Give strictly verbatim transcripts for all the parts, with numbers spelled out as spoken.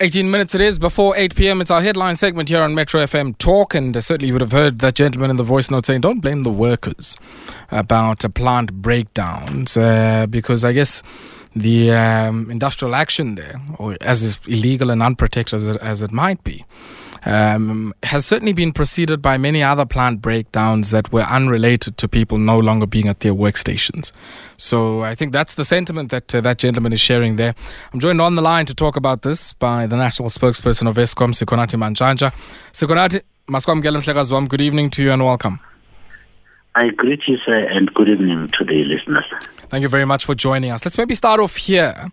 eighteen minutes it is before eight p.m. It's our headline segment here on Metro F M Talk, and uh, certainly you would have heard that gentleman in the voice note saying, don't blame the workers about uh, plant breakdowns uh, because I guess the um, industrial action there, or as illegal and unprotected as it, as it might be, um, has certainly been preceded by many other plant breakdowns that were unrelated to people no longer being at their workstations. So I think that's the sentiment that uh, that gentleman is sharing there. I'm joined on the line to talk about this by the national spokesperson of Eskom, Sikhonathi Mantshantsha. Sikhonathi, Maskwam Gelemhlekazwam, good evening to you and welcome. I greet you, sir, and good evening to the listeners. Thank you very much for joining us. Let's maybe start off here.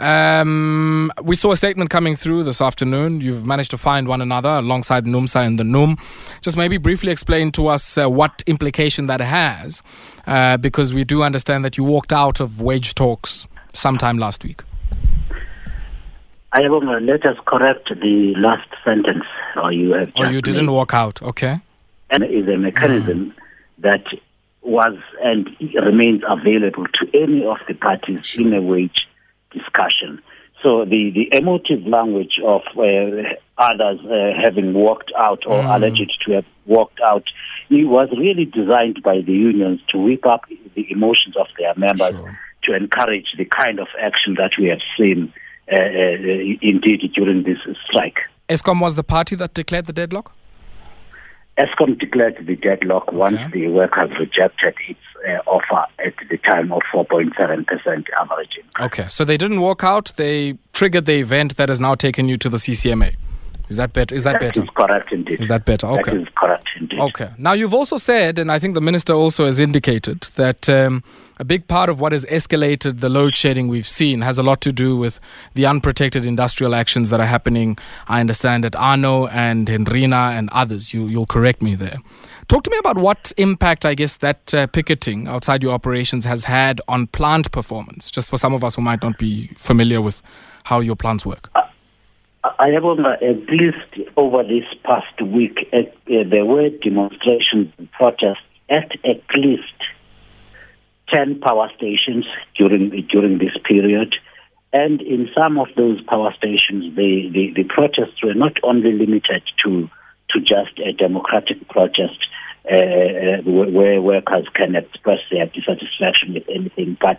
Um, we saw a statement coming through this afternoon. You've managed to find one another alongside NUMSA and the N U M. Just maybe briefly explain to us uh, what implication that has, uh, because we do understand that you walked out of wage talks sometime last week. I will, let us correct the last sentence. Or you have just oh, you didn't made. walk out, okay. And is a mechanism... Mm. that was and remains available to any of the parties sure. in a wage discussion. So the, the emotive language of uh, others uh, having walked out or mm. alleged to have walked out, it was really designed by the unions to whip up the emotions of their members sure. to encourage the kind of action that we have seen uh, uh, indeed during this strike. Eskom was the party that declared the deadlock? Eskom declared the deadlock once okay. the workers rejected its uh, offer at the time of four point seven percent averaging. Okay, so they didn't walk out, they triggered the event that has now taken you to the C C M A. Is that better? Is that, that better? That is correct indeed. Is that better? Okay. That is correct indeed. Okay. Now, you've also said, and I think the minister also has indicated, that um, a big part of what has escalated the load shedding we've seen has a lot to do with the unprotected industrial actions that are happening, I understand, at Arnot and Hendrina and others. You, you'll correct me there. Talk to me about what impact, I guess, that uh, picketing outside your operations has had on plant performance, just for some of us who might not be familiar with how your plants work. Uh, I have at least over this past week, uh, there were demonstrations and protests at at least ten power stations during during this period. And in some of those power stations, the, the, the protests were not only limited to to just a democratic protest uh, where workers can express their dissatisfaction with anything, but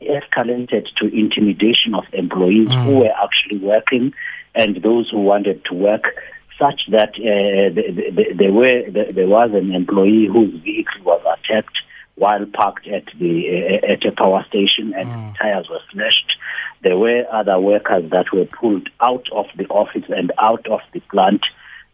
escalated to intimidation of employees mm. who were actually working and those who wanted to work, such that uh, there the, the the, there was an employee whose vehicle was attacked while parked at the uh, at a power station, and mm. tires were slashed. There were other workers that were pulled out of the office and out of the plant,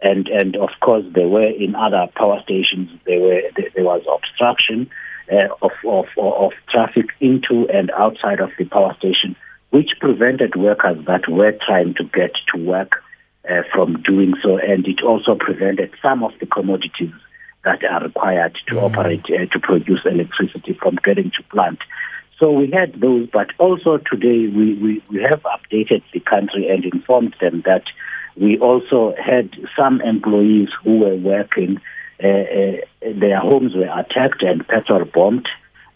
and and of course there were in other power stations there were there, there was obstruction uh, of, of of traffic into and outside of the power station, which prevented workers that were trying to get to work uh, from doing so. And it also prevented some of the commodities that are required to mm. operate, uh, to produce electricity from getting to plant. So we had those, but also today we, we, we have updated the country and informed them that we also had some employees who were working, uh, uh, their homes were attacked and petrol bombed,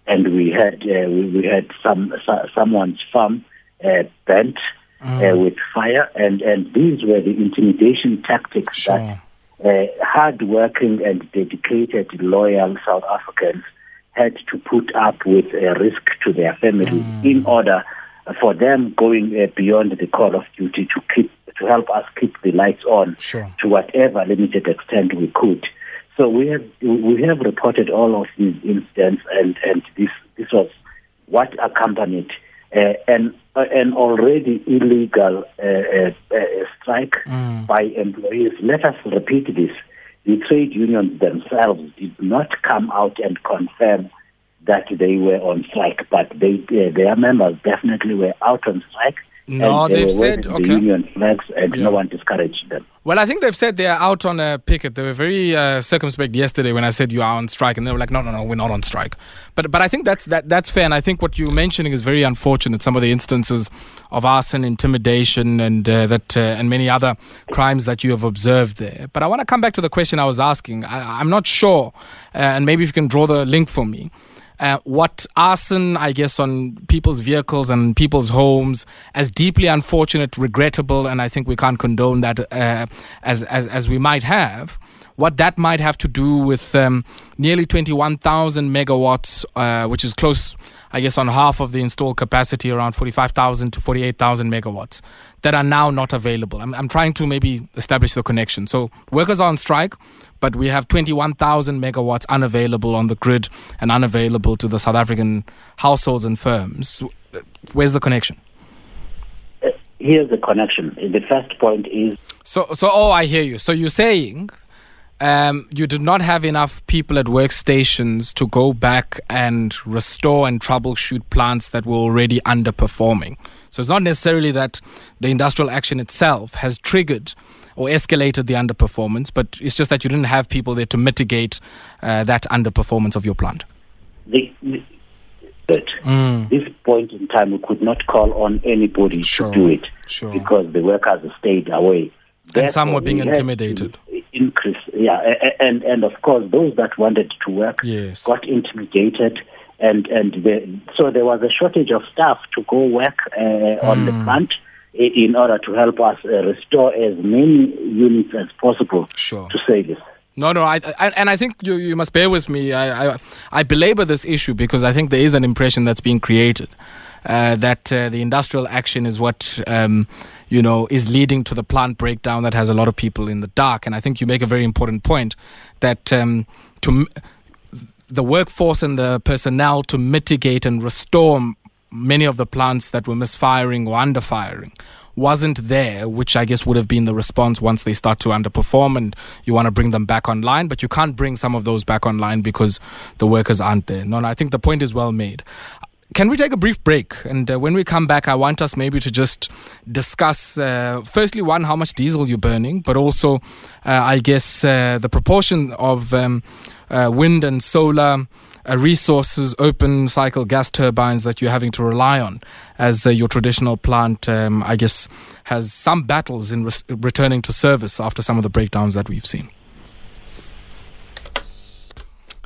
and we had uh, we, we had some so, someone's farm Uh, burnt mm. uh, with fire, and, and these were the intimidation tactics sure. that uh, hard-working and dedicated, loyal South Africans had to put up with a risk to their families mm. in order for them going uh, beyond the call of duty to keep to help us keep the lights on sure. to whatever limited extent we could. So we have we have reported all of these incidents, and, and this this was what accompanied Uh, an, uh, an already illegal uh, uh, uh, strike mm. by employees. Let us repeat this. The trade unions themselves did not come out and confirm that they were on strike, but they, uh, their members definitely were out on strike. No, they've said, okay. The union flags and yeah. no one discouraged them. Well, I think they've said they're out on a picket. They were very uh, circumspect yesterday when I said you are on strike, and they were like, no, no, no, we're not on strike. But but I think that's that that's fair, and I think what you're mentioning is very unfortunate. Some of the instances of arson, intimidation, and uh, that uh, and many other crimes that you have observed there. But I want to come back to the question I was asking. I, I'm not sure, uh, and maybe if you can draw the link for me. uh, what arson, I guess, on people's vehicles and people's homes, as deeply unfortunate, regrettable, and I think we can't condone that uh, as, as as we might have, what that might have to do with um, nearly twenty-one thousand megawatts, uh, which is close, I guess, on half of the installed capacity, around forty-five thousand to forty-eight thousand megawatts, that are now not available. I'm, I'm trying to maybe establish the connection. So workers are on strike, but we have twenty-one thousand megawatts unavailable on the grid and unavailable to the South African households and firms. Where's the connection? Here's the connection. The first point is... So, so oh, I hear you. So you're saying... Um, you did not have enough people at workstations to go back and restore and troubleshoot plants that were already underperforming. So it's not necessarily that the industrial action itself has triggered or escalated the underperformance, but it's just that you didn't have people there to mitigate uh, that underperformance of your plant. The, the, at mm. this point in time, we could not call on anybody sure, to do it sure. because the workers stayed away. Therefore, and some were being intimidated. Increase, yeah, and and of course those that wanted to work yes. got intimidated, and and they, so there was a shortage of staff to go work uh, mm. on the plant in order to help us uh, restore as many units as possible sure. to save this. No, no, I, I, and I think you, you must bear with me. I, I I belabor this issue because I think there is an impression that's being created uh, that uh, the industrial action is what um, you know is leading to the plant breakdown that has a lot of people in the dark. And I think you make a very important point that um, to m- the workforce and the personnel to mitigate and restore m- many of the plants that were misfiring or underfiring wasn't there, which I guess would have been the response once they start to underperform and you want to bring them back online, but you can't bring some of those back online because the workers aren't there. No, no, I think the point is well made. Can we take a brief break? And uh, when we come back, I want us maybe to just discuss, uh, firstly, one, how much diesel you're burning, but also, uh, I guess, uh, the proportion of um, uh, wind and solar uh, resources, open cycle gas turbines that you're having to rely on as uh, your traditional plant, um, I guess, has some battles in res- returning to service after some of the breakdowns that we've seen.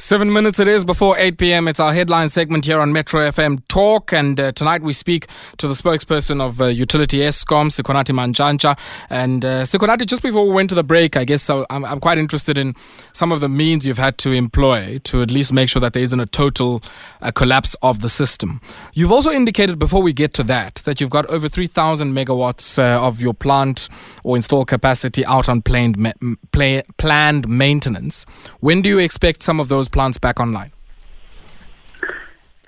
Seven minutes it is before eight p.m. It's our headline segment here on Metro F M Talk. And uh, tonight we speak to the spokesperson of uh, Utility Eskom, Sikhonathi Mantshantsha. And uh, Sikhonathi, just before we went to the break, I guess so I'm, I'm quite interested in some of the means you've had to employ to at least make sure that there isn't a total uh, collapse of the system. You've also indicated before we get to that, that you've got over three thousand megawatts uh, of your plant or installed capacity out on planned, ma- pla- planned maintenance. When do you expect some of those plants back online?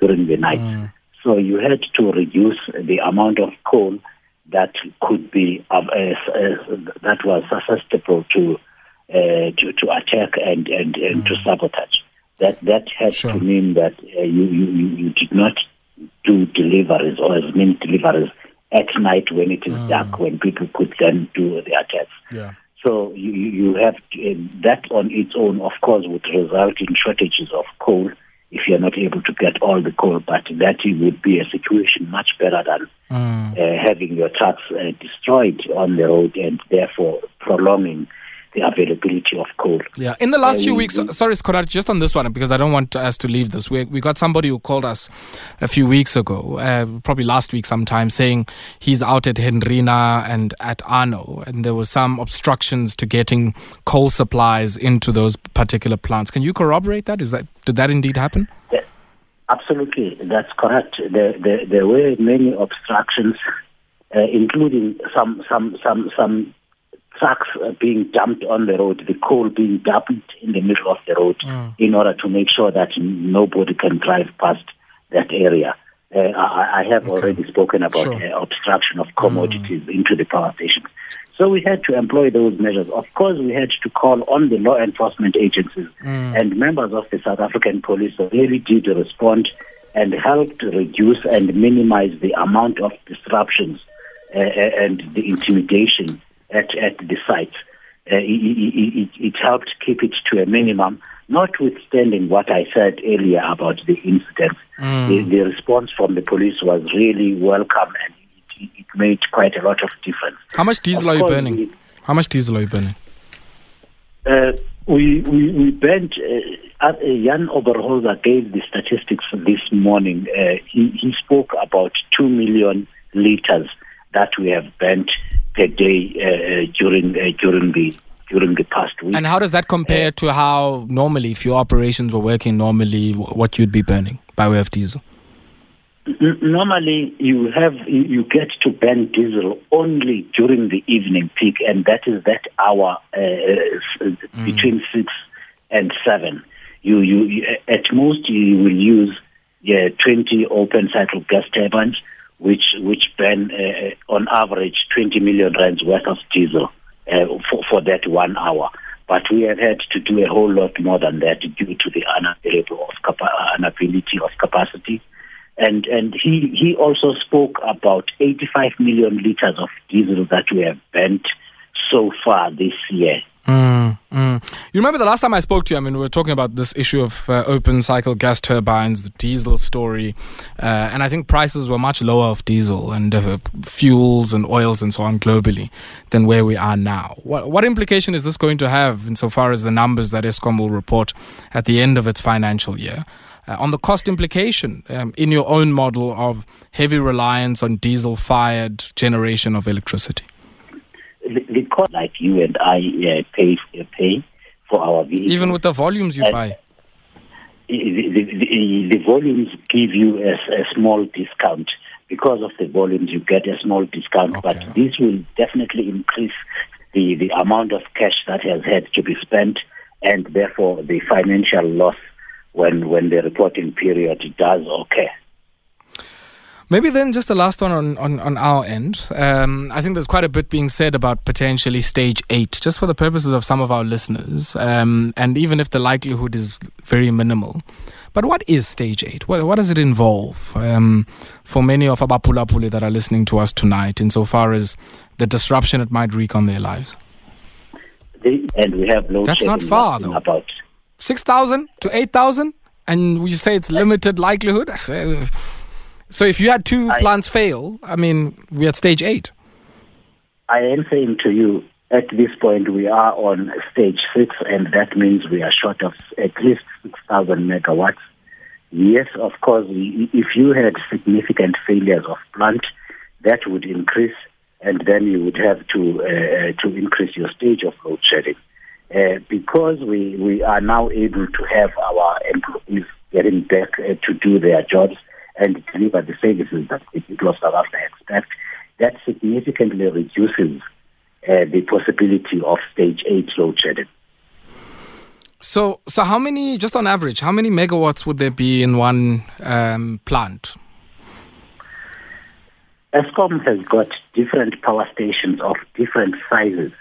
During the night. Mm. So you had to reduce the amount of coal that could be uh, uh, uh, that was susceptible to uh, to, to attack and and, and mm. to sabotage. That that had sure. to mean that uh, you, you you did not do deliveries or as many deliveries at night when it is mm. dark, when people could then do the attacks. Yeah. So you, you have to, uh, that on its own, of course, would result in shortages of coal if you're not able to get all the coal. But that would be a situation much better than mm. uh, having your trucks uh, destroyed on the road and therefore prolonging the availability of coal. Yeah, in the last uh, few weeks, we, sorry, Sikhonathi, just on this one, because I don't want us to leave this. We we got somebody who called us a few weeks ago, uh, probably last week sometime, saying he's out at Hendrina and at Arnot, and there were some obstructions to getting coal supplies into those particular plants. Can you corroborate that? Is that did that indeed happen? Yeah, absolutely, that's correct. There, there, there were many obstructions, uh, including some some some some. trucks being dumped on the road, the coal being dumped in the middle of the road mm. in order to make sure that nobody can drive past that area. Uh, I, I have okay. already spoken about sure. uh, obstruction of commodities mm. into the power stations. So we had to employ those measures. Of course, we had to call on the law enforcement agencies mm. and members of the South African police really did respond and helped reduce and minimize the amount of disruptions uh, and the intimidation At, at the site. Uh, it, it, it helped keep it to a minimum, notwithstanding what I said earlier about the incident. Mm. The, the response from the police was really welcome and it, it made quite a lot of difference. How much diesel of are you burning? It, How much diesel are you burning? Uh, We we, we bent uh, Jan Oberholzer gave the statistics this morning. Uh, he, he spoke about two million liters that we have burnt per day uh, during uh, during the during the past week. And how does that compare uh, to how normally, if your operations were working normally, what you'd be burning by way of diesel? Normally, you have you get to burn diesel only during the evening peak, and that is that hour uh, mm. between six and seven. You you at most you will use yeah, twenty open cycle gas turbines, which which burn uh, on average twenty million rands worth of diesel uh, for for that one hour. But we have had to do a whole lot more than that due to the unavailability of capacity. And and he, he also spoke about eighty-five million liters of diesel that we have burnt so far this year. Mm, mm. You remember the last time I spoke to you, I mean, we were talking about this issue of uh, open cycle gas turbines, the diesel story, uh, and I think prices were much lower of diesel and uh, fuels and oils and so on globally than where we are now. What, what implication is this going to have insofar as the numbers that Eskom will report at the end of its financial year? Uh, on the cost implication um, in your own model of heavy reliance on diesel-fired generation of electricity? The, the cost, like you and I uh, pay uh, pay for our vehicles. Even with the volumes you uh, buy? The, the, the, the volumes give you a, a small discount. Because of the volumes, you get a small discount. Okay. But this will definitely increase the, the amount of cash that has had to be spent, and therefore the financial loss when when the reporting period does okay. Maybe then just the last one on, on, on our end. Um, I think there's quite a bit being said about potentially stage eight, just for the purposes of some of our listeners, um, and even if the likelihood is very minimal. But what is stage eight? What, what does it involve um, for many of Abapulapuli that are listening to us tonight insofar as the disruption it might wreak on their lives? The, and we have no That's not far, though. About six thousand to eight thousand, and you say it's limited likelihood. So if you had two I, plants fail, I mean, we're at stage eight. I am saying to you, at this point, we are on stage six, and that means we are short of at least six thousand megawatts. Yes, of course, if you had significant failures of plant, that would increase, and then you would have to uh, to increase your stage of load shedding. Uh, because we, we are now able to have our employees getting back uh, to do their jobs and deliver the services that the people of South Africa expect, that significantly reduces uh, the possibility of stage eight load shedding. So, so how many, just on average, how many megawatts would there be in one um, plant? Eskom has got different power stations of different sizes.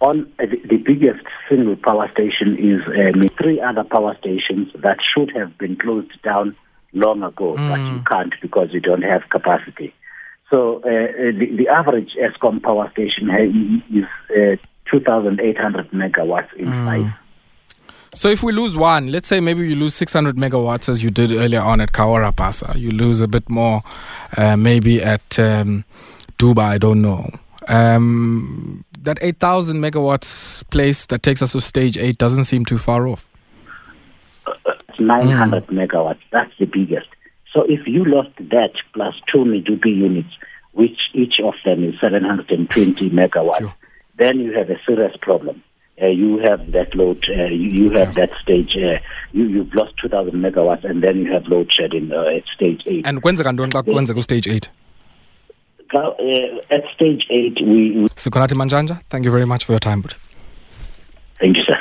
On uh, the, the biggest single power station is um, three other power stations that should have been closed down long ago, mm. but you can't because you don't have capacity. So uh, the, the average Eskom power station is uh, two thousand eight hundred megawatts in mm. size. So if we lose one, let's say maybe you lose six hundred megawatts as you did earlier on at Kawarapasa, you lose a bit more uh, maybe at um, Duba, I don't know. Um, that eight thousand megawatts place that takes us to stage eight doesn't seem too far off. nine hundred mm. megawatts, that's the biggest. So if you lost that plus two Medupi units, which each of them is seven hundred twenty megawatts, sure. Then you have a serious problem. Uh, you have that load, uh, you, you have yeah. that stage, uh, you, you've lost two thousand megawatts and then you have load shedding uh, at stage eight. And when's the stage eight? Uh, at stage eight, we... Sikhonathi Mantshantsha, thank you very much for your time. But... Thank you, sir.